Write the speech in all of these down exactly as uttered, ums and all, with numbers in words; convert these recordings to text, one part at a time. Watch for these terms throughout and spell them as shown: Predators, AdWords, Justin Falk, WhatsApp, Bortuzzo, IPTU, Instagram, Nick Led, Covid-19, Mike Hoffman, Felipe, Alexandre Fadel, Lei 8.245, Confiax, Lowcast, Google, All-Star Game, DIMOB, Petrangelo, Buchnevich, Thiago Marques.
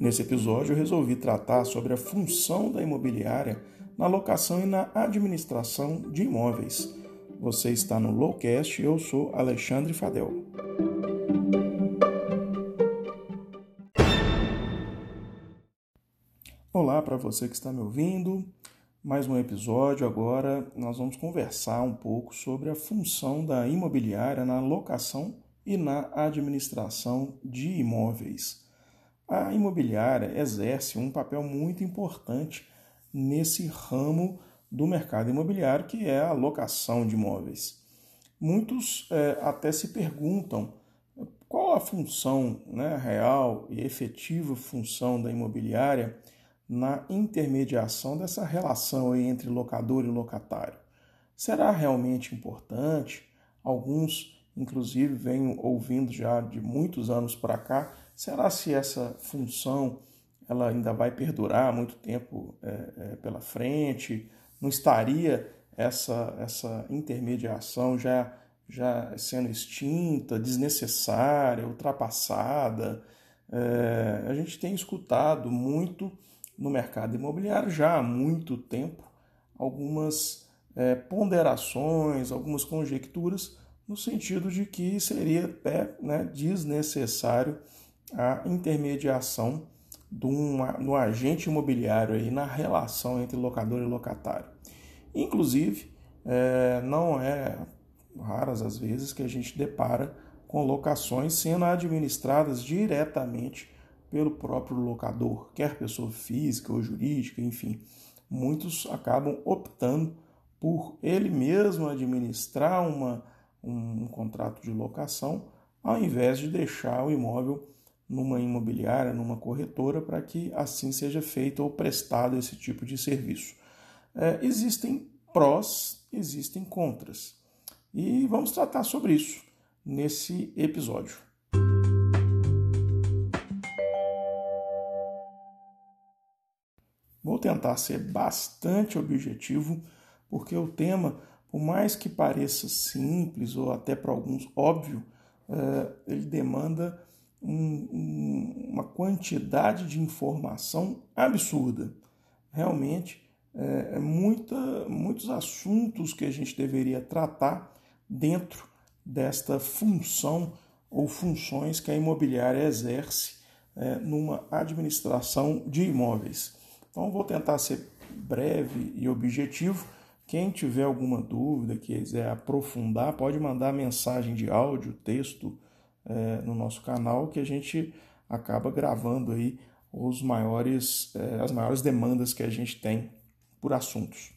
Nesse episódio, eu resolvi tratar sobre a função da imobiliária na locação e na administração de imóveis. Você está no Lowcast e eu sou Alexandre Fadel. Olá para você que está me ouvindo. Mais um episódio agora. Nós vamos conversar um pouco sobre a função da imobiliária na locação e na administração de imóveis. A imobiliária exerce um papel muito importante nesse ramo do mercado imobiliário, que é a locação de imóveis. Muitos é, até se perguntam qual a função, né, real e efetiva função da imobiliária na intermediação dessa relação aí entre locador e locatário. Será realmente importante? Alguns, inclusive, venho ouvindo já de muitos anos para cá. Será se essa função ela ainda vai perdurar muito tempo é, é, pela frente? Não estaria essa, essa intermediação já, já sendo extinta, desnecessária, ultrapassada? É, a gente tem escutado muito no mercado imobiliário já há muito tempo algumas é, ponderações, algumas conjecturas no sentido de que seria até, né, desnecessário a intermediação do um agente imobiliário aí na relação entre locador e locatário. Inclusive, é, não é raras as vezes que a gente depara com locações sendo administradas diretamente pelo próprio locador, quer pessoa física ou jurídica, enfim. Muitos acabam optando por ele mesmo administrar uma, um, um contrato de locação, ao invés de deixar o imóvel numa imobiliária, numa corretora, para que assim seja feito ou prestado esse tipo de serviço. É, existem prós, existem contras. E vamos tratar sobre isso nesse episódio. Vou tentar ser bastante objetivo, porque o tema, por mais que pareça simples ou até para alguns óbvio, é, ele demanda Um, um, uma quantidade de informação absurda. Realmente, é, muita, muitos assuntos que a gente deveria tratar dentro desta função ou funções que a imobiliária exerce é, numa administração de imóveis. Então, vou tentar ser breve e objetivo. Quem tiver alguma dúvida, quiser aprofundar, pode mandar mensagem de áudio, texto, É, no nosso canal, que a gente acaba gravando aí os maiores, é, as maiores demandas que a gente tem por assuntos.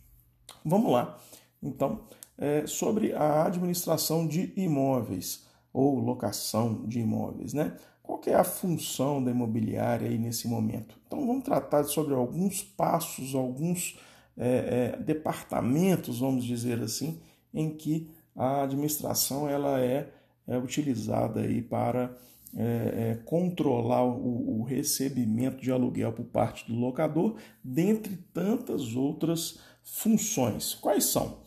Vamos lá, então, é, sobre a administração de imóveis ou locação de imóveis, né? Qual que é a função da imobiliária aí nesse momento? Então, vamos tratar sobre alguns passos, alguns é, é, departamentos, vamos dizer assim, em que a administração ela é é utilizada aí para é, é, controlar o, o recebimento de aluguel por parte do locador, dentre tantas outras funções. Quais são?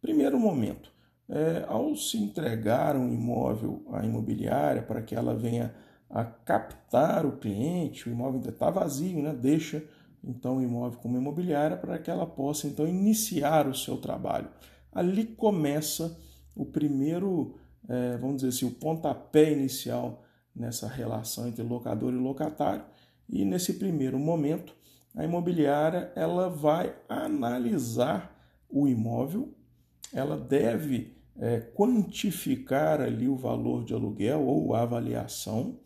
Primeiro momento, é, ao se entregar um imóvel à imobiliária para que ela venha a captar o cliente, o imóvel ainda está vazio, né? Deixa então o imóvel como imobiliária para que ela possa então iniciar o seu trabalho. Ali começa o primeiro... É, vamos dizer assim, o pontapé inicial nessa relação entre locador e locatário. E nesse primeiro momento, a imobiliária ela vai analisar o imóvel, ela deve é, quantificar ali o valor de aluguel ou avaliação,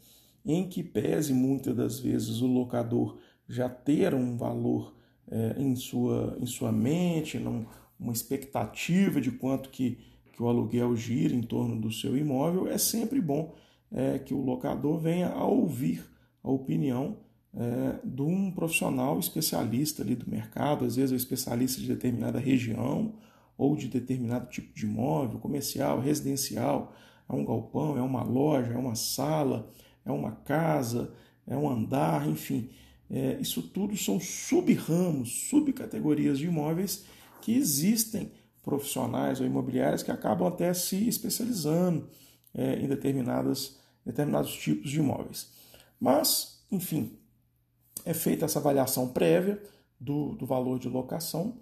em que pese muitas das vezes o locador já ter um valor é, em, sua, em sua mente, não, uma expectativa de quanto que que o aluguel gira em torno do seu imóvel. É sempre bom é, que o locador venha a ouvir a opinião é, de um profissional especialista ali do mercado, às vezes é especialista de determinada região ou de determinado tipo de imóvel, comercial, residencial, é um galpão, é uma loja, é uma sala, é uma casa, é um andar, enfim. É, isso tudo são sub-ramos, subcategorias de imóveis que existem profissionais ou imobiliárias que acabam até se especializando é, em determinadas, determinados tipos de imóveis. Mas, enfim, é feita essa avaliação prévia do, do valor de locação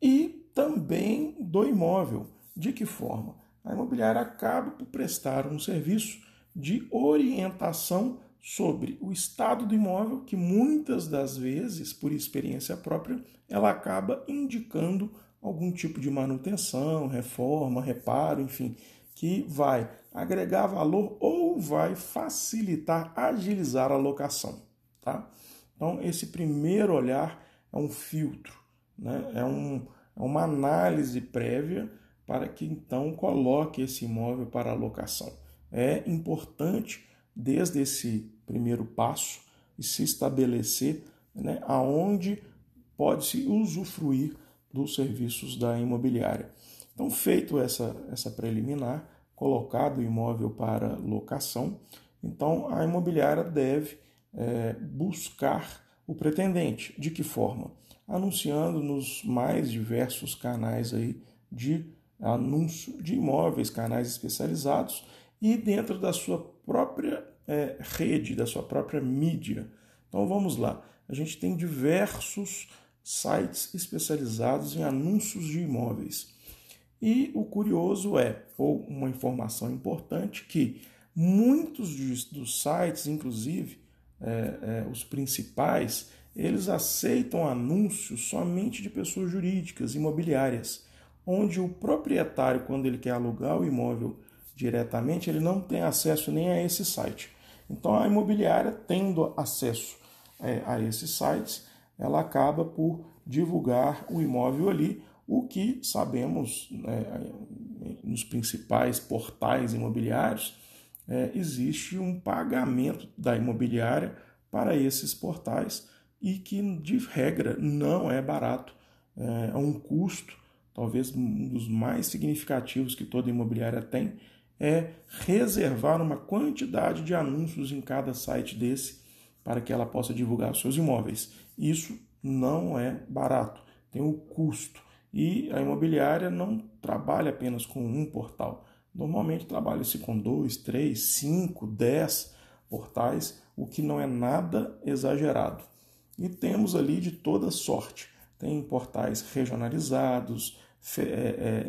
e também do imóvel. De que forma? A imobiliária acaba por prestar um serviço de orientação sobre o estado do imóvel, que muitas das vezes, por experiência própria, ela acaba indicando algum tipo de manutenção, reforma, reparo, enfim, que vai agregar valor ou vai facilitar, agilizar a locação, tá? Então, esse primeiro olhar é um filtro, né? É um, é uma análise prévia para que, então, coloque esse imóvel para a locação. É importante, desde esse primeiro passo, se estabelecer, né, aonde pode-se usufruir dos serviços da imobiliária. Então, feito essa, essa preliminar, colocado o imóvel para locação, então a imobiliária deve é, buscar o pretendente. De que forma? Anunciando nos mais diversos canais aí de anúncio de imóveis, canais especializados, e dentro da sua própria é, rede, da sua própria mídia. Então vamos lá, a gente tem diversos sites especializados em anúncios de imóveis. E o curioso é, ou uma informação importante, que muitos dos sites, inclusive é, é, os principais, eles aceitam anúncios somente de pessoas jurídicas, imobiliárias, onde o proprietário, quando ele quer alugar o imóvel diretamente, ele não tem acesso nem a esse site. Então a imobiliária, tendo acesso é, a esses sites, ela acaba por divulgar o imóvel ali, o que sabemos, né, nos principais portais imobiliários, é, existe um pagamento da imobiliária para esses portais e que, de regra, não é barato. É, é um custo, talvez um dos mais significativos que toda imobiliária tem, é reservar uma quantidade de anúncios em cada site desse para que ela possa divulgar os seus imóveis. Isso não é barato, tem um custo. E a imobiliária não trabalha apenas com um portal. Normalmente trabalha-se com dois, três, cinco, dez portais, o que não é nada exagerado. E temos ali de toda sorte. Tem portais regionalizados,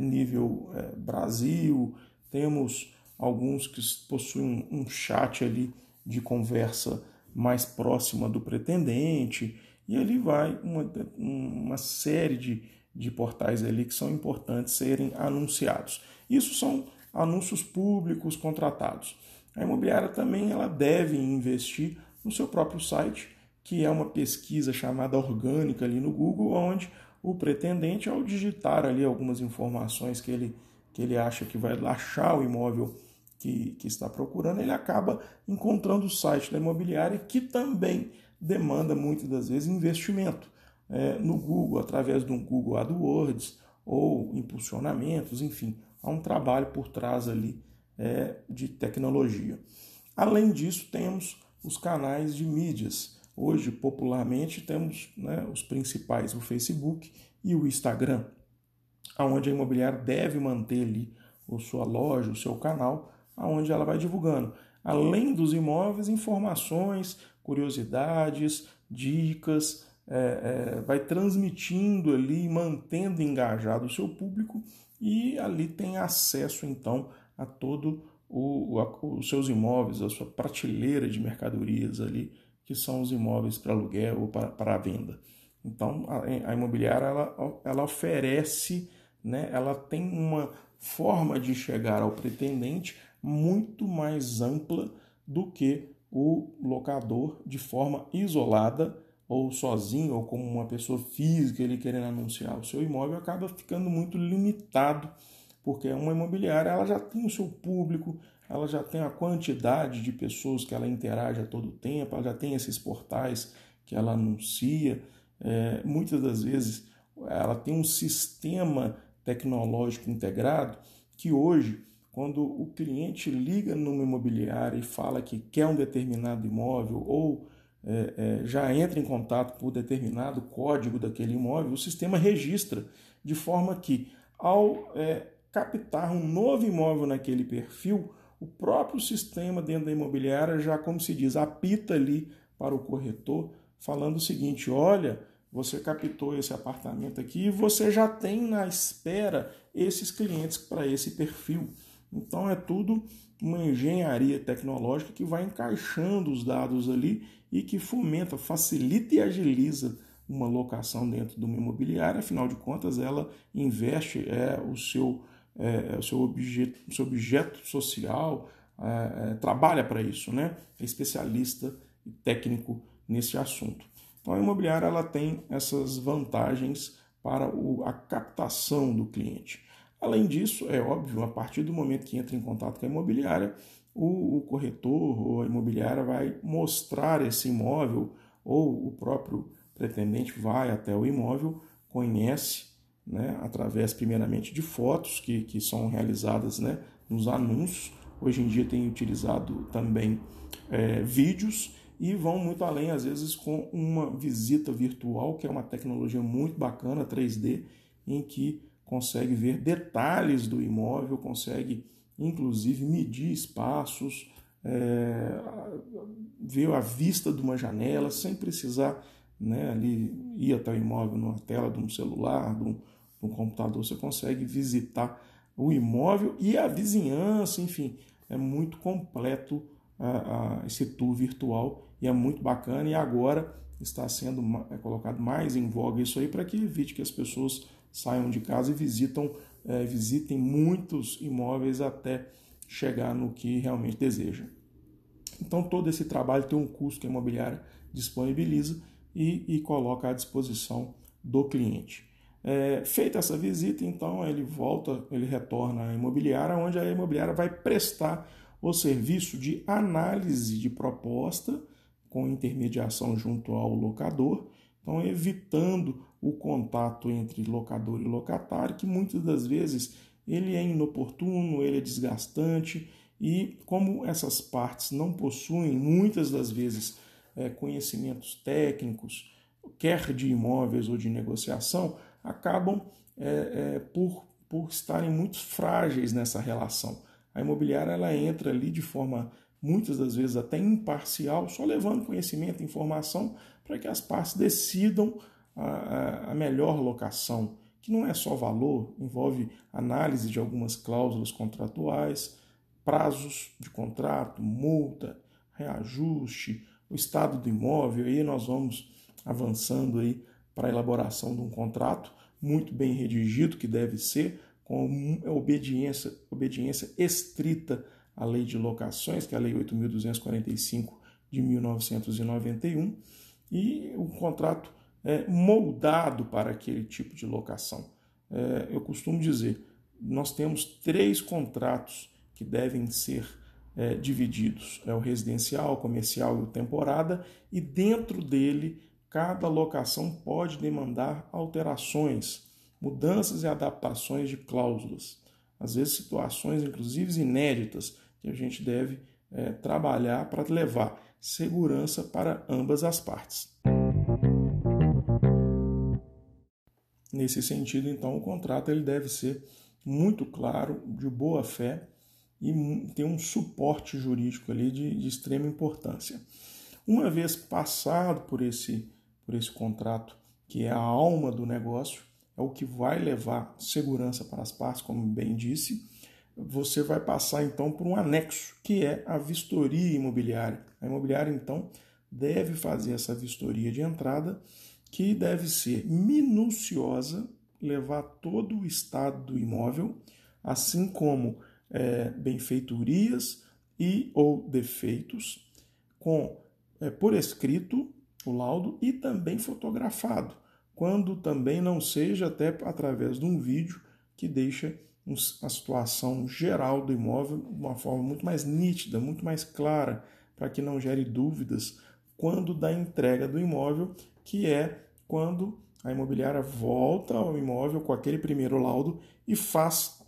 nível Brasil, temos alguns que possuem um chat ali de conversa mais próxima do pretendente, e ali vai uma, uma série de, de portais ali que são importantes serem anunciados. Isso são anúncios públicos contratados. A imobiliária também ela deve investir no seu próprio site, que é uma pesquisa chamada orgânica ali no Google, onde o pretendente, ao digitar ali algumas informações que ele, que ele acha que vai achar o imóvel Que, que está procurando, ele acaba encontrando o site da imobiliária, que também demanda muitas das vezes investimento é, no Google, através do Google AdWords ou impulsionamentos, enfim, há um trabalho por trás ali é, de tecnologia. Além disso, temos os canais de mídias. Hoje, popularmente, temos, né, os principais, o Facebook e o Instagram, onde a imobiliária deve manter ali a sua loja, o seu canal, aonde ela vai divulgando, além dos imóveis, informações, curiosidades, dicas, é, é, vai transmitindo ali, mantendo engajado o seu público, e ali tem acesso, então, a todo o, a, os seus imóveis, a sua prateleira de mercadorias ali, que são os imóveis para aluguel ou para, para venda. Então, a, a imobiliária, ela, ela oferece, né, ela tem uma forma de chegar ao pretendente muito mais ampla do que o locador, de forma isolada, ou sozinho, ou como uma pessoa física, ele querendo anunciar o seu imóvel, acaba ficando muito limitado, porque uma imobiliária ela já tem o seu público, ela já tem a quantidade de pessoas que ela interage a todo tempo, ela já tem esses portais que ela anuncia, é, muitas das vezes ela tem um sistema tecnológico integrado, que hoje, quando o cliente liga numa imobiliária e fala que quer um determinado imóvel ou é, é, já entra em contato por determinado código daquele imóvel, o sistema registra, de forma que, ao é, captar um novo imóvel naquele perfil, o próprio sistema dentro da imobiliária já, como se diz, apita ali para o corretor, falando o seguinte: olha, você captou esse apartamento aqui e você já tem na espera esses clientes para esse perfil. Então é tudo uma engenharia tecnológica que vai encaixando os dados ali e que fomenta, facilita e agiliza uma locação dentro de uma imobiliária. Afinal de contas, ela investe é, o, seu, é, o seu, objeto, o seu objeto social, é, é, trabalha para isso, né? É especialista e técnico nesse assunto. Então a imobiliária ela tem essas vantagens para o, a captação do cliente. Além disso, é óbvio, a partir do momento que entra em contato com a imobiliária, o, o corretor ou a imobiliária vai mostrar esse imóvel, ou o próprio pretendente vai até o imóvel, conhece, né, através primeiramente de fotos que, que são realizadas, né, nos anúncios. Hoje em dia tem utilizado também é, vídeos, e vão muito além, às vezes, com uma visita virtual, que é uma tecnologia muito bacana, três D, em que consegue ver detalhes do imóvel, consegue, inclusive, medir espaços, é, ver a vista de uma janela, sem precisar, né, ali ir até o imóvel numa tela de um celular, de um, de um computador. Você consegue visitar o imóvel e a vizinhança, enfim, é muito completo a, a, esse tour virtual. E é muito bacana, e agora está sendo é colocado mais em voga isso aí para que evite que as pessoas saiam de casa e visitam, é, visitem muitos imóveis até chegar no que realmente desejam. Então todo esse trabalho tem um custo que a imobiliária disponibiliza e, e coloca à disposição do cliente. É, feita essa visita, então ele volta, ele retorna à imobiliária, onde a imobiliária vai prestar o serviço de análise de proposta, com intermediação junto ao locador, então evitando o contato entre locador e locatário, que muitas das vezes ele é inoportuno, ele é desgastante, e como essas partes não possuem, muitas das vezes, é, conhecimentos técnicos, quer de imóveis ou de negociação, acabam é, é, por, por estarem muito frágeis nessa relação. A imobiliária ela entra ali de forma, muitas das vezes, até imparcial, só levando conhecimento e informação para que as partes decidam a, a melhor locação, que não é só valor, envolve análise de algumas cláusulas contratuais, prazos de contrato, multa, reajuste, o estado do imóvel. E aí nós vamos avançando aí para a elaboração de um contrato muito bem redigido, que deve ser com obediência, obediência estrita a Lei de Locações, que é a Lei oito mil duzentos e quarenta e cinco de mil novecentos e noventa e um, e o contrato é moldado para aquele tipo de locação. É, eu costumo dizer, nós temos três contratos que devem ser é, divididos. É o residencial, o comercial e o temporada, e dentro dele, cada locação pode demandar alterações, mudanças e adaptações de cláusulas. Às vezes situações, inclusive, inéditas, que a gente deve é, trabalhar para levar segurança para ambas as partes. Nesse sentido, então, o contrato ele deve ser muito claro, de boa fé, e ter um suporte jurídico ali de, de extrema importância. Uma vez passado por esse, por esse contrato, que é a alma do negócio, é o que vai levar segurança para as partes, como bem disse, você vai passar então por um anexo, que é a vistoria imobiliária. A imobiliária, então, deve fazer essa vistoria de entrada, que deve ser minuciosa, levar todo o estado do imóvel, assim como é, benfeitorias e ou defeitos, com é, por escrito o laudo e também fotografado, quando também não seja, até através de um vídeo que deixa a situação geral do imóvel de uma forma muito mais nítida, muito mais clara, para que não gere dúvidas quando da entrega do imóvel, que é quando a imobiliária volta ao imóvel com aquele primeiro laudo e faz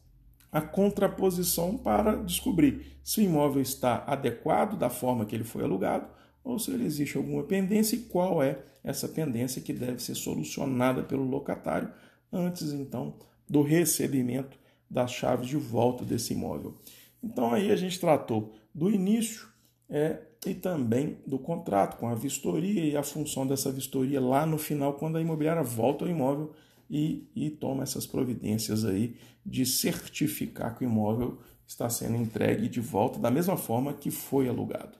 a contraposição para descobrir se o imóvel está adequado da forma que ele foi alugado ou se ele existe alguma pendência e qual é essa pendência que deve ser solucionada pelo locatário antes, então, do recebimento das chaves de volta desse imóvel. Então aí a gente tratou do início, é, e também do contrato com a vistoria e a função dessa vistoria lá no final, quando a imobiliária volta ao imóvel e, e toma essas providências aí de certificar que o imóvel está sendo entregue de volta da mesma forma que foi alugado.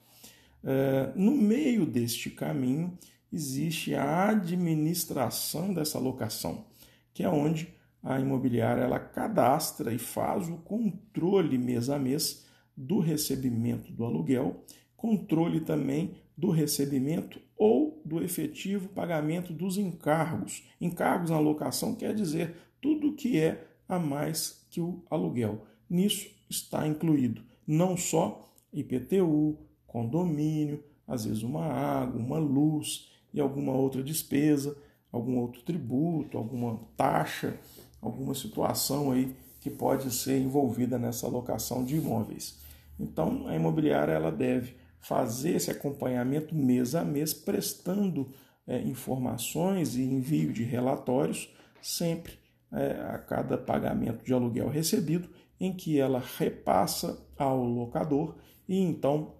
É, no meio deste caminho existe a administração dessa locação, que é onde a imobiliária ela cadastra e faz o controle mês a mês do recebimento do aluguel, controle também do recebimento ou do efetivo pagamento dos encargos. Encargos na locação quer dizer tudo que é a mais que o aluguel. Nisso está incluído não só I P T U, condomínio, às vezes uma água, uma luz e alguma outra despesa, algum outro tributo, alguma taxa, alguma situação aí que pode ser envolvida nessa locação de imóveis. Então, a imobiliária ela deve fazer esse acompanhamento mês a mês, prestando é, informações e envio de relatórios sempre é, a cada pagamento de aluguel recebido, em que ela repassa ao locador e então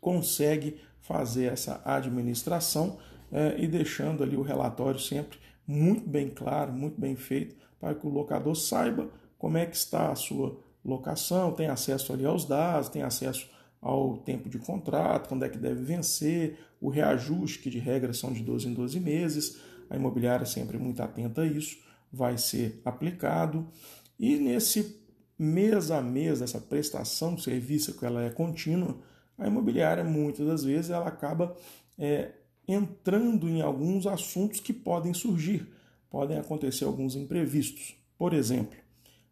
consegue fazer essa administração é, e deixando ali o relatório sempre muito bem claro, muito bem feito, para que o locador saiba como é que está a sua locação, tem acesso ali aos dados, tem acesso ao tempo de contrato, quando é que deve vencer, o reajuste, que de regra são de doze em doze meses, a imobiliária sempre muito atenta a isso, vai ser aplicado. E nesse mês a mês, essa prestação de serviço, que ela é contínua, a imobiliária muitas das vezes ela acaba é, entrando em alguns assuntos que podem surgir, podem acontecer alguns imprevistos. Por exemplo,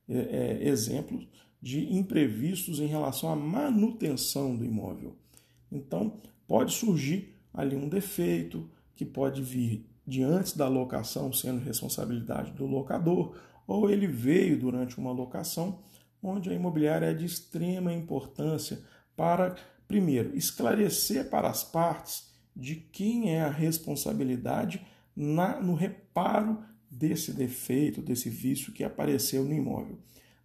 é, é, exemplos de imprevistos em relação à manutenção do imóvel. Então, pode surgir ali um defeito que pode vir de antes da locação, sendo responsabilidade do locador, ou ele veio durante uma locação, onde a imobiliária é de extrema importância para, primeiro, esclarecer para as partes de quem é a responsabilidade na, no reparo desse defeito, desse vício que apareceu no imóvel.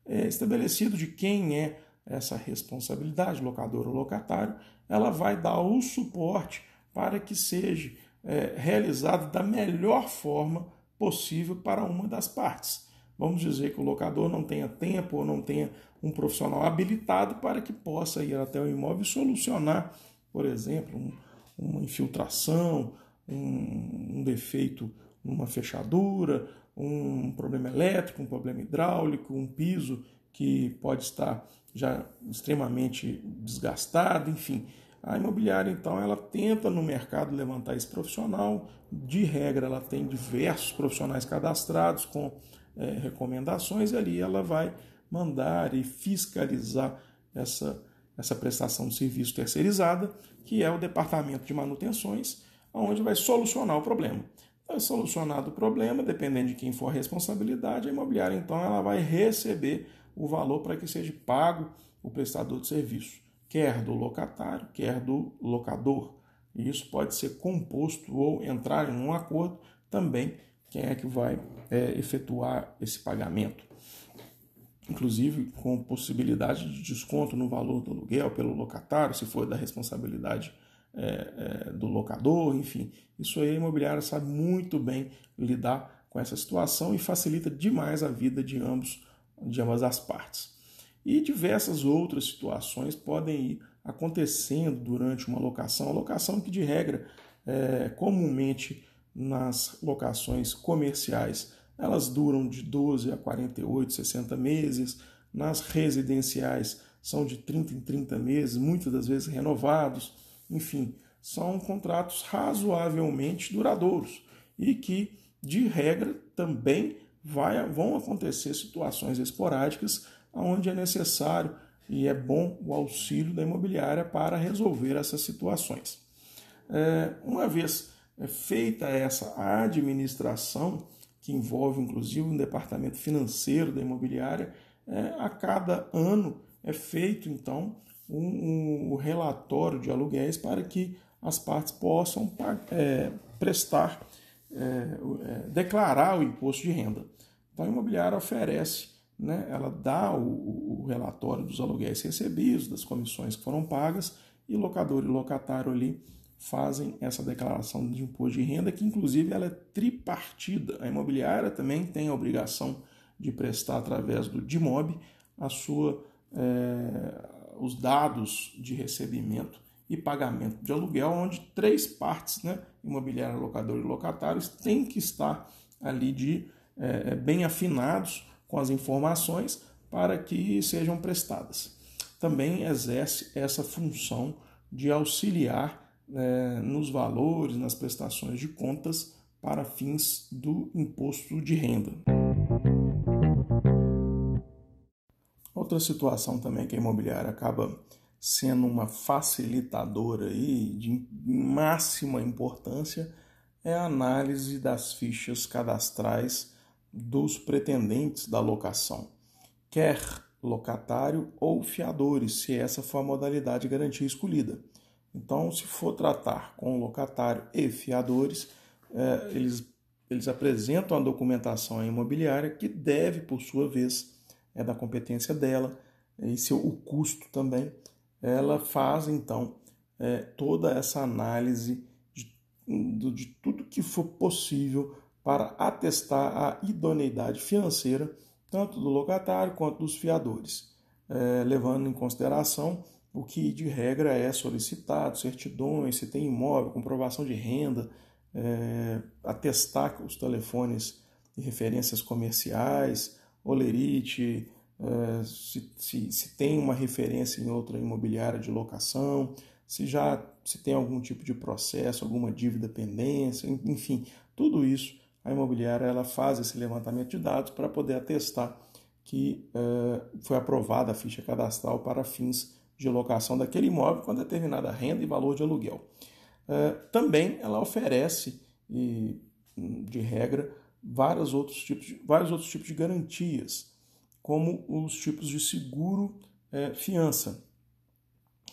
É estabelecido de quem é essa responsabilidade, locador ou locatário, ela vai dar o suporte para que seja é, realizado da melhor forma possível para uma das partes. Vamos dizer que o locador não tenha tempo ou não tenha um profissional habilitado para que possa ir até o imóvel e solucionar, por exemplo, um, uma infiltração, um, um defeito numa fechadura, um problema elétrico, um problema hidráulico, um piso que pode estar já extremamente desgastado, enfim. A imobiliária, então, ela tenta no mercado levantar esse profissional. De regra, ela tem diversos profissionais cadastrados com é, recomendações, e ali ela vai mandar e fiscalizar essa, essa prestação de serviço terceirizada, que é o departamento de manutenções, onde vai solucionar o problema. Então, solucionado o problema, dependendo de quem for a responsabilidade, a imobiliária, então, ela vai receber o valor para que seja pago o prestador de serviço, quer do locatário, quer do locador. E isso pode ser composto ou entrar em um acordo também, quem é que vai é, efetuar esse pagamento. Inclusive, com possibilidade de desconto no valor do aluguel pelo locatário, se for da responsabilidade É, é, do locador, enfim, isso aí a imobiliária sabe muito bem lidar com essa situação e facilita demais a vida de, ambos, de ambas as partes. E diversas outras situações podem ir acontecendo durante uma locação, a locação que de regra, é, comumente nas locações comerciais, elas duram de doze a quarenta e oito, sessenta meses, nas residenciais são de trinta em trinta meses, muitas das vezes renovados. Enfim, são contratos razoavelmente duradouros e que, de regra, também vai, vão acontecer situações esporádicas onde é necessário e é bom o auxílio da imobiliária para resolver essas situações. É, uma vez feita essa administração, que envolve inclusive um departamento financeiro da imobiliária, é, a cada ano é feito, então, o um, um relatório de aluguéis para que as partes possam é, prestar, é, é, declarar o imposto de renda. Então a imobiliária oferece, né, ela dá o, o relatório dos aluguéis recebidos, das comissões que foram pagas e locador e locatário ali fazem essa declaração de imposto de renda, que inclusive ela é tripartida. A imobiliária também tem a obrigação de prestar através do DIMOB a sua, é, os dados de recebimento e pagamento de aluguel, onde três partes, né, imobiliária, locador e locatários, têm que estar ali de, é, bem afinados com as informações para que sejam prestadas. Também exerce essa função de auxiliar é, nos valores, nas prestações de contas para fins do imposto de renda. Outra situação também que a imobiliária acaba sendo uma facilitadora aí de máxima importância é a análise das fichas cadastrais dos pretendentes da locação, quer locatário ou fiadores, se essa for a modalidade de garantia escolhida. Então, se for tratar com locatário e fiadores, eh, eles, eles apresentam a documentação imobiliária que deve, por sua vez, é da competência dela, e seu, o custo também. Ela faz, então, eh, toda essa análise de, de tudo que for possível para atestar a idoneidade financeira tanto do locatário quanto dos fiadores, é, levando em consideração o que de regra é solicitado, certidões, se tem imóvel, comprovação de renda, é, atestar os telefones e referências comerciais, holerite, é, se, se, se tem uma referência em outra imobiliária de locação, se já se tem algum tipo de processo, alguma dívida pendência, enfim, tudo isso. A imobiliária ela faz esse levantamento de dados para poder atestar que eh, foi aprovada a ficha cadastral para fins de locação daquele imóvel com determinada renda e valor de aluguel. Eh, também ela oferece, e, de regra, vários outros tipos de, vários outros tipos de garantias, como os tipos de seguro eh, fiança,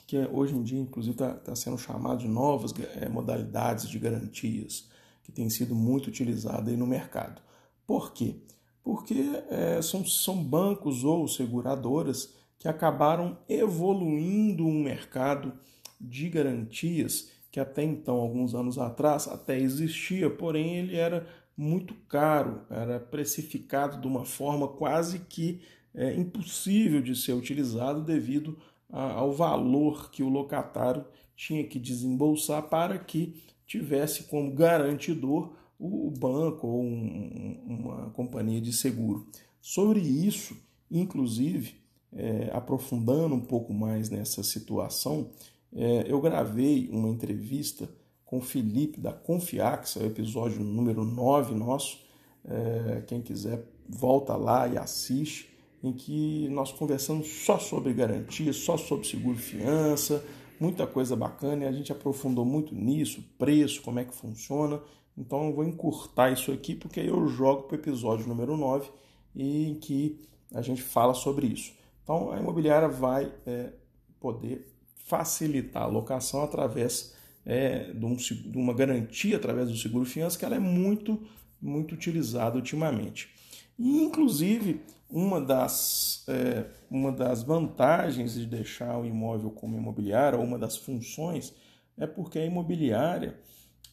que hoje em dia, inclusive, está tá sendo chamado de novas eh, modalidades de garantias, que tem sido muito utilizada aí no mercado. Por quê? Porque é, são, são bancos ou seguradoras que acabaram evoluindo um mercado de garantias que até então, alguns anos atrás, até existia, porém ele era muito caro, era precificado de uma forma quase que é, impossível de ser utilizado devido a, ao valor que o locatário tinha que desembolsar para que tivesse como garantidor o banco ou um, uma companhia de seguro. Sobre isso, inclusive, é, aprofundando um pouco mais nessa situação, é, eu gravei uma entrevista com o Felipe da Confiax, é o episódio número nove nosso, é, quem quiser volta lá e assiste, em que nós conversamos só sobre garantia, só sobre seguro-fiança, muita coisa bacana, e a gente aprofundou muito nisso, preço, como é que funciona. Então eu vou encurtar isso aqui, porque aí eu jogo para o episódio número nove, em que a gente fala sobre isso. Então a imobiliária vai é, poder facilitar a locação através é, de, um, de uma garantia, através do seguro-fiança, que ela é muito, muito utilizada ultimamente. E, inclusive, Uma das, é, uma das vantagens de deixar o imóvel como imobiliária, ou uma das funções, é porque a imobiliária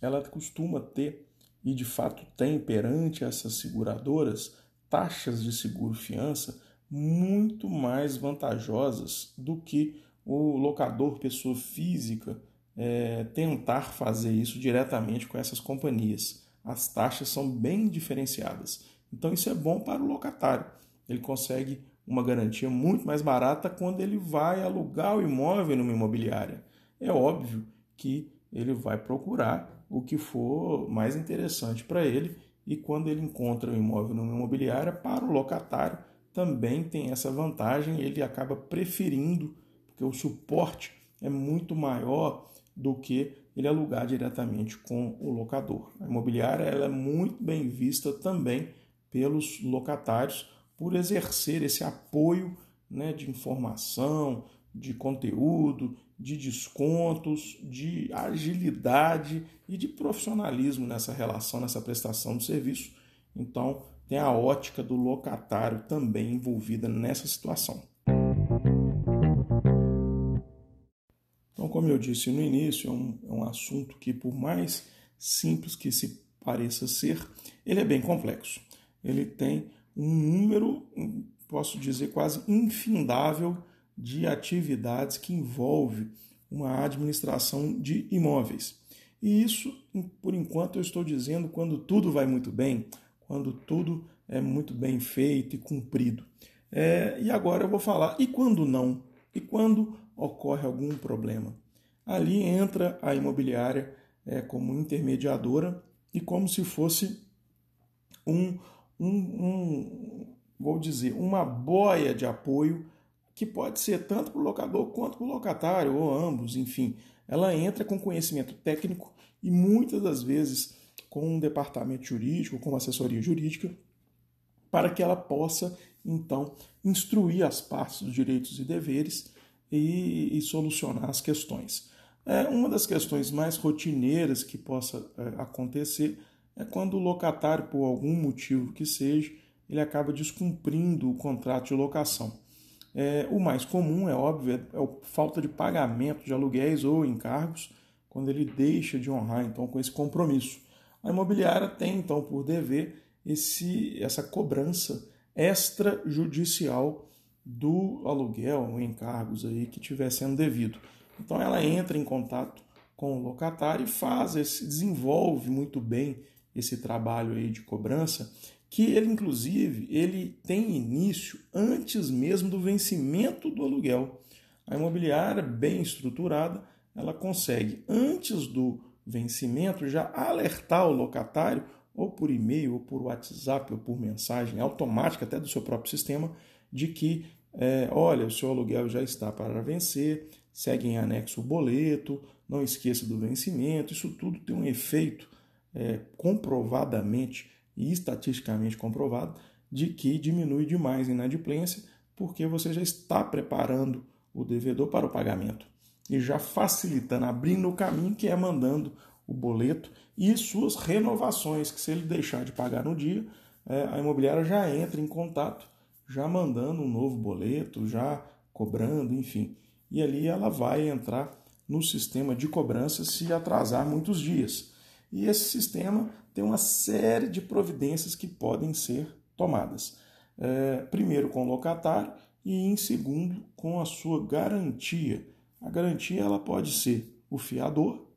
ela costuma ter, e de fato tem perante essas seguradoras, taxas de seguro-fiança muito mais vantajosas do que o locador, pessoa física, é, tentar fazer isso diretamente com essas companhias. As taxas são bem diferenciadas. Então isso é bom para o locatário. Ele consegue uma garantia muito mais barata quando ele vai alugar o imóvel numa imobiliária. É óbvio que ele vai procurar o que for mais interessante para ele, e quando ele encontra o imóvel numa imobiliária, para o locatário também tem essa vantagem, ele acaba preferindo, porque o suporte é muito maior do que ele alugar diretamente com o locador. A imobiliária ela é muito bem vista também pelos locatários, por exercer esse apoio, né, de informação, de conteúdo, de descontos, de agilidade e de profissionalismo nessa relação, nessa prestação do serviço. Então, tem a ótica do locatário também envolvida nessa situação. Então, como eu disse no início, é um, é um assunto que, por mais simples que se pareça ser, ele é bem complexo. Ele tem um número, posso dizer, quase infindável de atividades que envolve uma administração de imóveis. E isso, por enquanto, eu estou dizendo quando tudo vai muito bem, quando tudo é muito bem feito e cumprido. É, e agora eu vou falar, e quando não? E quando ocorre algum problema? Ali entra a imobiliária é, como intermediadora e como se fosse um, um, um, vou dizer, uma boia de apoio que pode ser tanto para o locador quanto para o locatário, ou ambos, enfim. Ela entra com conhecimento técnico e muitas das vezes com um departamento jurídico, com uma assessoria jurídica, para que ela possa, então, instruir as partes dos direitos e deveres e, e solucionar as questões. É, uma das questões mais rotineiras que possa é, acontecer é quando o locatário, por algum motivo que seja, ele acaba descumprindo o contrato de locação. É, o mais comum, é óbvio, é a falta de pagamento de aluguéis ou encargos, quando ele deixa de honrar, então, com esse compromisso. A imobiliária tem, então, por dever esse, essa cobrança extrajudicial do aluguel, encargos aí que estiver sendo devido. Então ela entra em contato com o locatário e faz esse, desenvolve muito bem esse trabalho aí de cobrança, que ele, inclusive, ele tem início antes mesmo do vencimento do aluguel. A imobiliária, bem estruturada, ela consegue, antes do vencimento, já alertar o locatário, ou por e-mail, ou por WhatsApp, ou por mensagem automática até do seu próprio sistema, de que, é, olha, o seu aluguel já está para vencer, segue em anexo o boleto, não esqueça do vencimento. Isso tudo tem um efeito é, comprovadamente e estatisticamente comprovado de que diminui demais a inadimplência, porque você já está preparando o devedor para o pagamento e já facilitando, abrindo o caminho, que é mandando o boleto e suas renovações, que se ele deixar de pagar no dia, a imobiliária já entra em contato, já mandando um novo boleto, já cobrando, enfim. E ali ela vai entrar no sistema de cobrança se atrasar muitos dias. E esse sistema tem uma série de providências que podem ser tomadas. É, primeiro com o locatário e, em segundo, com a sua garantia. A garantia ela pode ser o fiador,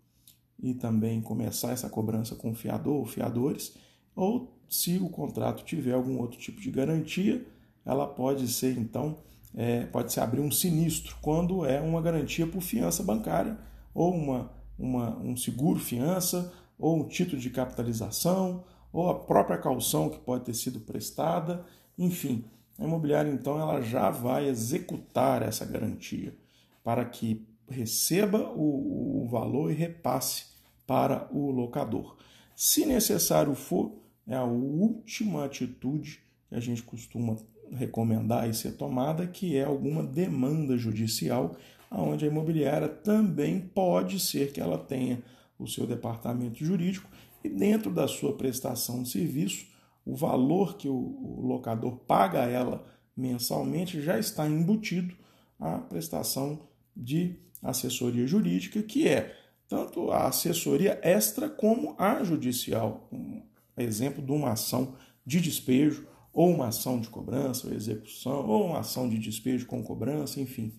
e também começar essa cobrança com o fiador ou fiadores, ou se o contrato tiver algum outro tipo de garantia, ela pode ser, então, é, pode se abrir um sinistro, quando é uma garantia por fiança bancária, ou uma, uma, um seguro-fiança, ou um título de capitalização, ou a própria caução que pode ter sido prestada, enfim. A imobiliária, então, ela já vai executar essa garantia para que receba o, o valor e repasse para o locador. Se necessário for, é a última atitude que a gente costuma recomendar e ser tomada, que é alguma demanda judicial, onde a imobiliária também pode ser que ela tenha o seu departamento jurídico e, dentro da sua prestação de serviço, o valor que o, o locador paga a ela mensalmente já está embutido a prestação de assessoria jurídica, que é tanto a assessoria extra como a judicial, um exemplo de uma ação de despejo, ou uma ação de cobrança, ou execução, ou uma ação de despejo com cobrança, enfim.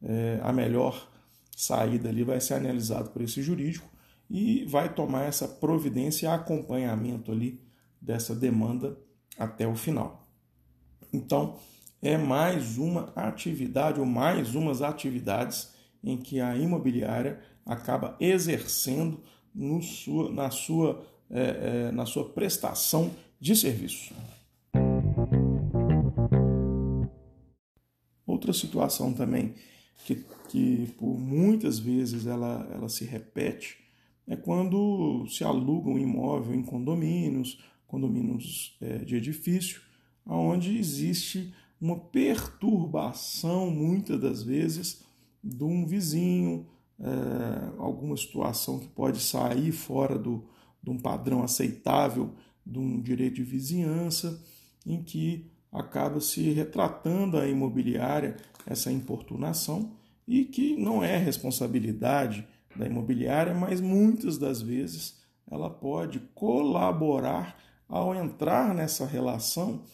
É, a melhor saída ali vai ser analisada por esse jurídico e vai tomar essa providência e acompanhamento ali dessa demanda até o final. Então, é mais uma atividade ou mais umas atividades em que a imobiliária acaba exercendo no sua, na, sua, é, é, na sua prestação de serviço. Outra situação também que, que por muitas vezes ela, ela se repete é quando se aluga um imóvel em condomínios, condomínios é, de edifício, onde existe uma perturbação, muitas das vezes, de um vizinho, é, alguma situação que pode sair fora do, de um padrão aceitável de um direito de vizinhança, em que acaba se retratando a imobiliária essa importunação e que não é responsabilidade da imobiliária, mas muitas das vezes ela pode colaborar ao entrar nessa relação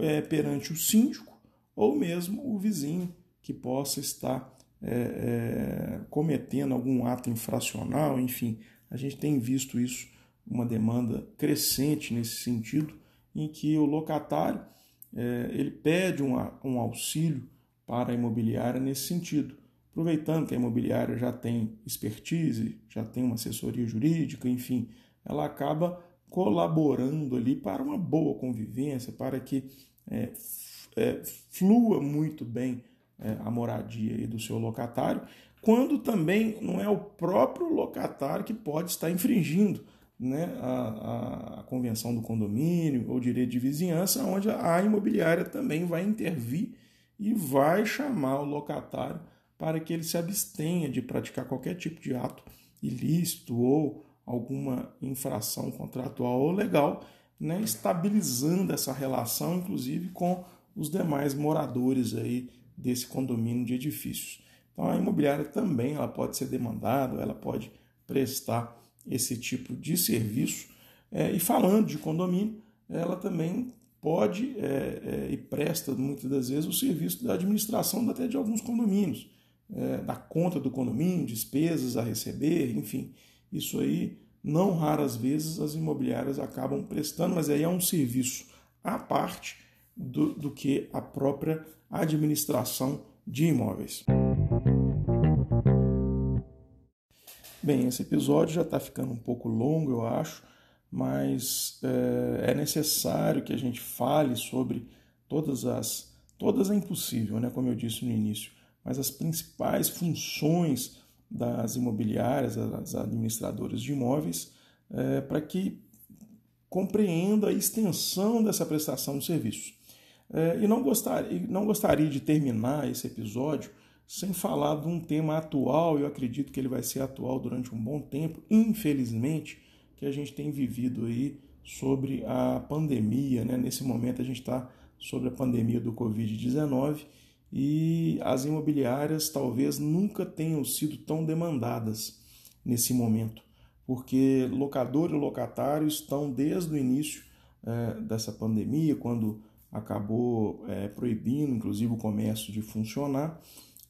é, perante o síndico ou mesmo o vizinho que possa estar é, é, cometendo algum ato infracional, enfim. A gente tem visto isso, uma demanda crescente nesse sentido, em que o locatário é, ele pede um, um auxílio para a imobiliária nesse sentido. Aproveitando que a imobiliária já tem expertise, já tem uma assessoria jurídica, enfim, ela acaba colaborando ali para uma boa convivência, para que é, é, flua muito bem é, a moradia aí do seu locatário, quando também não é o próprio locatário que pode estar infringindo, né, a, a convenção do condomínio ou direito de vizinhança, onde a imobiliária também vai intervir e vai chamar o locatário para que ele se abstenha de praticar qualquer tipo de ato ilícito ou alguma infração contratual ou legal, né, estabilizando essa relação, inclusive, com os demais moradores aí desse condomínio de edifícios. Então, a imobiliária também ela pode ser demandada, ela pode prestar esse tipo de serviço. É, e falando de condomínio, ela também pode é, é, e presta, muitas das vezes, o serviço da administração até de alguns condomínios. É, da conta do condomínio, despesas a receber, enfim, isso aí não raras vezes as imobiliárias acabam prestando, mas aí é um serviço à parte do, do que a própria administração de imóveis. Bem, esse episódio já está ficando um pouco longo, eu acho, mas é, é necessário que a gente fale sobre todas as... Todas é impossível, né, como eu disse no início, mas as principais funções das imobiliárias, das administradoras de imóveis, é, para que compreenda a extensão dessa prestação de serviço. É, e não gostaria, não gostaria de terminar esse episódio sem falar de um tema atual, eu acredito que ele vai ser atual durante um bom tempo, infelizmente, que a gente tem vivido aí sobre a pandemia, né? Nesse momento a gente está sobre a pandemia do covid dezenove, e as imobiliárias talvez nunca tenham sido tão demandadas nesse momento, porque locador e locatário estão desde o início eh, dessa pandemia, quando acabou eh, proibindo, inclusive, o comércio de funcionar,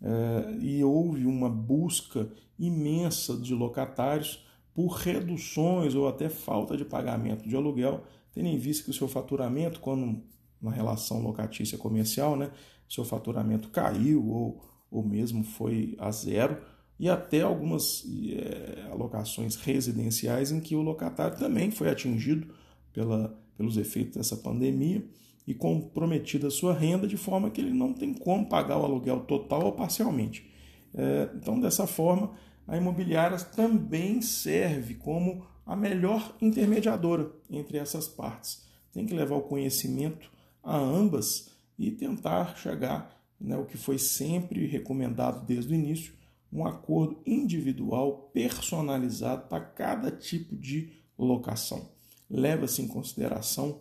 eh, e houve uma busca imensa de locatários por reduções ou até falta de pagamento de aluguel, tendo em vista que o seu faturamento, quando na relação locatícia comercial, né, seu faturamento caiu ou, ou mesmo foi a zero, e até algumas é, alocações residenciais em que o locatário também foi atingido pela, pelos efeitos dessa pandemia e comprometida a sua renda, de forma que ele não tem como pagar o aluguel total ou parcialmente. É, então, dessa forma, a imobiliária também serve como a melhor intermediadora entre essas partes. Tem que levar o conhecimento a ambas e tentar chegar, né, o que foi sempre recomendado desde o início, um acordo individual, personalizado para cada tipo de locação. Leva-se em consideração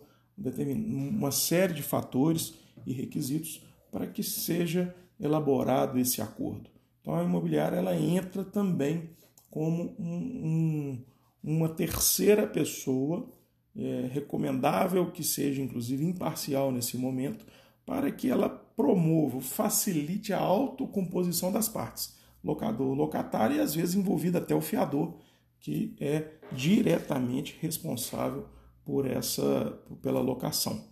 uma série de fatores e requisitos para que seja elaborado esse acordo. Então, a imobiliária ela entra também como um, um, uma terceira pessoa, é recomendável que seja, inclusive, imparcial nesse momento, para que ela promova, facilite a autocomposição das partes, locador, locatário e, às vezes, envolvido até o fiador, que é diretamente responsável por essa, pela locação.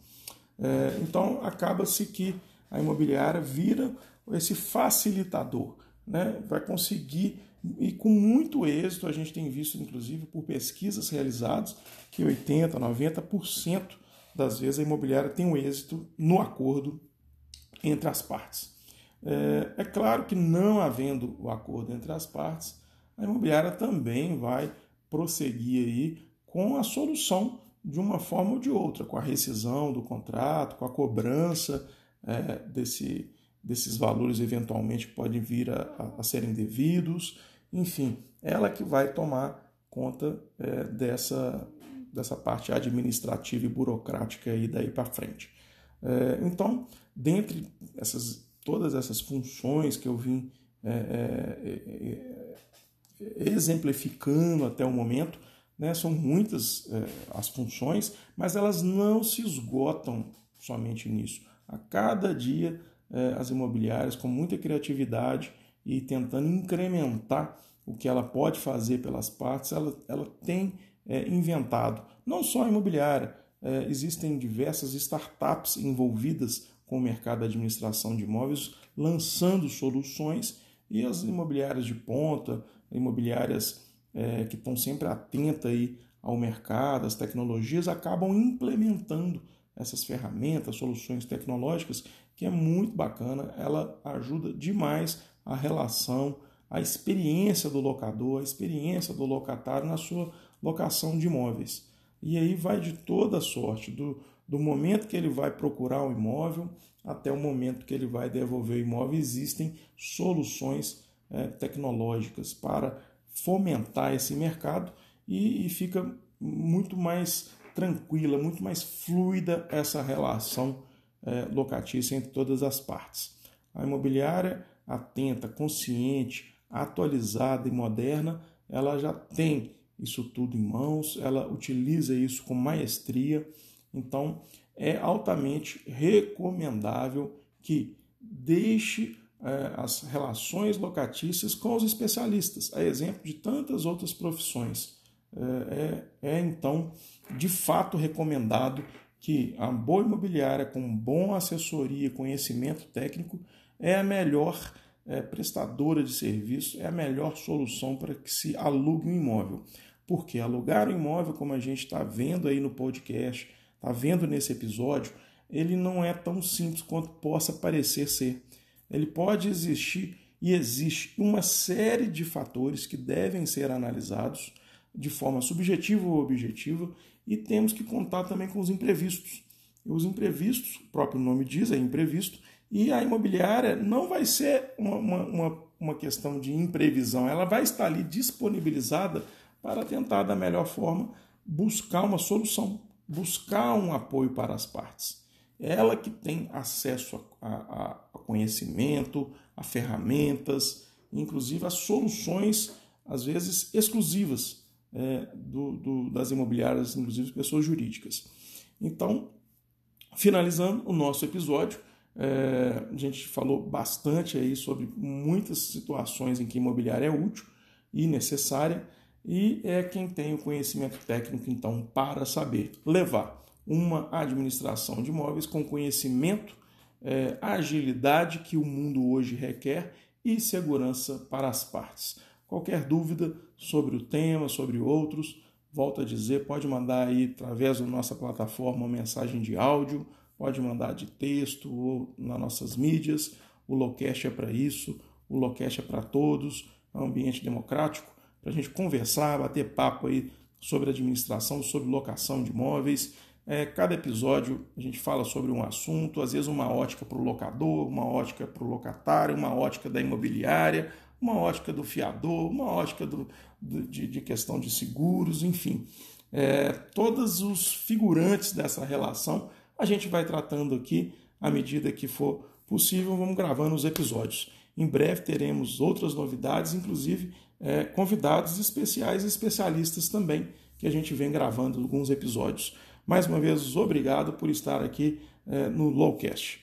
É, então, acaba-se que a imobiliária vira esse facilitador, né? Vai conseguir, e com muito êxito, a gente tem visto, inclusive, por pesquisas realizadas, que oitenta por cento, noventa por cento das vezes a imobiliária tem um êxito no acordo entre as partes. É, é claro que, não havendo o acordo entre as partes, a imobiliária também vai prosseguir aí com a solução de uma forma ou de outra, com a rescisão do contrato, com a cobrança é, desse, desses valores eventualmente que podem vir a, a serem devidos. Enfim, ela que vai tomar conta é, dessa, dessa parte administrativa e burocrática aí daí para frente. É, então, dentre essas, todas essas funções que eu vim é, é, é, exemplificando até o momento, né? São muitas é, as funções, mas elas não se esgotam somente nisso. A cada dia, é, as imobiliárias, com muita criatividade e tentando incrementar o que ela pode fazer pelas partes, ela, ela tem é, inventado. Não só a imobiliária, é, existem diversas startups envolvidas com o mercado da administração de imóveis, lançando soluções, e as imobiliárias de ponta, imobiliárias é, que estão sempre atentas aí ao mercado, às tecnologias, acabam implementando essas ferramentas, soluções tecnológicas, que é muito bacana, ela ajuda demais a relação, a experiência do locador, a experiência do locatário na sua locação de imóveis. E aí vai de toda sorte, do, do momento que ele vai procurar o imóvel até o momento que ele vai devolver o imóvel, existem soluções é, tecnológicas para fomentar esse mercado e, e fica muito mais tranquila, muito mais fluida essa relação é, locatícia entre todas as partes. A imobiliária atenta, consciente, atualizada e moderna, ela já tem isso tudo em mãos, ela utiliza isso com maestria, então é altamente recomendável que deixe é, as relações locatícias com os especialistas, a exemplo de tantas outras profissões. É, é, é então de fato recomendado que a boa imobiliária com boa assessoria e conhecimento técnico é a melhor é, prestadora de serviço, é a melhor solução para que se alugue um imóvel. Porque alugar um imóvel, como a gente está vendo aí no podcast, está vendo nesse episódio, ele não é tão simples quanto possa parecer ser. Ele pode existir e existe uma série de fatores que devem ser analisados de forma subjetiva ou objetiva, e temos que contar também com os imprevistos. E os imprevistos, o próprio nome diz, é imprevisto, e a imobiliária não vai ser uma, uma, uma questão de imprevisão, ela vai estar ali disponibilizada para tentar, da melhor forma, buscar uma solução, buscar um apoio para as partes. Ela que tem acesso a, a, a conhecimento, a ferramentas, inclusive a soluções, às vezes, exclusivas, É, do, do, das imobiliárias, inclusive pessoas jurídicas. Então, finalizando o nosso episódio, é, a gente falou bastante aí sobre muitas situações em que a imobiliária é útil e necessária, e é quem tem o conhecimento técnico, então, para saber levar uma administração de imóveis com conhecimento, é, agilidade que o mundo hoje requer e segurança para as partes. Qualquer dúvida sobre o tema, sobre outros, volto a dizer, pode mandar aí através da nossa plataforma uma mensagem de áudio, pode mandar de texto ou nas nossas mídias. O Lowcast é para isso, o Lowcast é para todos, é um ambiente democrático para a gente conversar, bater papo aí sobre administração, sobre locação de imóveis. É, cada episódio a gente fala sobre um assunto, às vezes uma ótica para o locador, uma ótica para o locatário, uma ótica da imobiliária, uma ótica do fiador, uma ótica do, de, de questão de seguros, enfim. É, todos os figurantes dessa relação a gente vai tratando aqui à medida que for possível, vamos gravando os episódios. Em breve teremos outras novidades, inclusive é, convidados especiais e especialistas também, que a gente vem gravando alguns episódios. Mais uma vez, obrigado por estar aqui é, no Lowcast.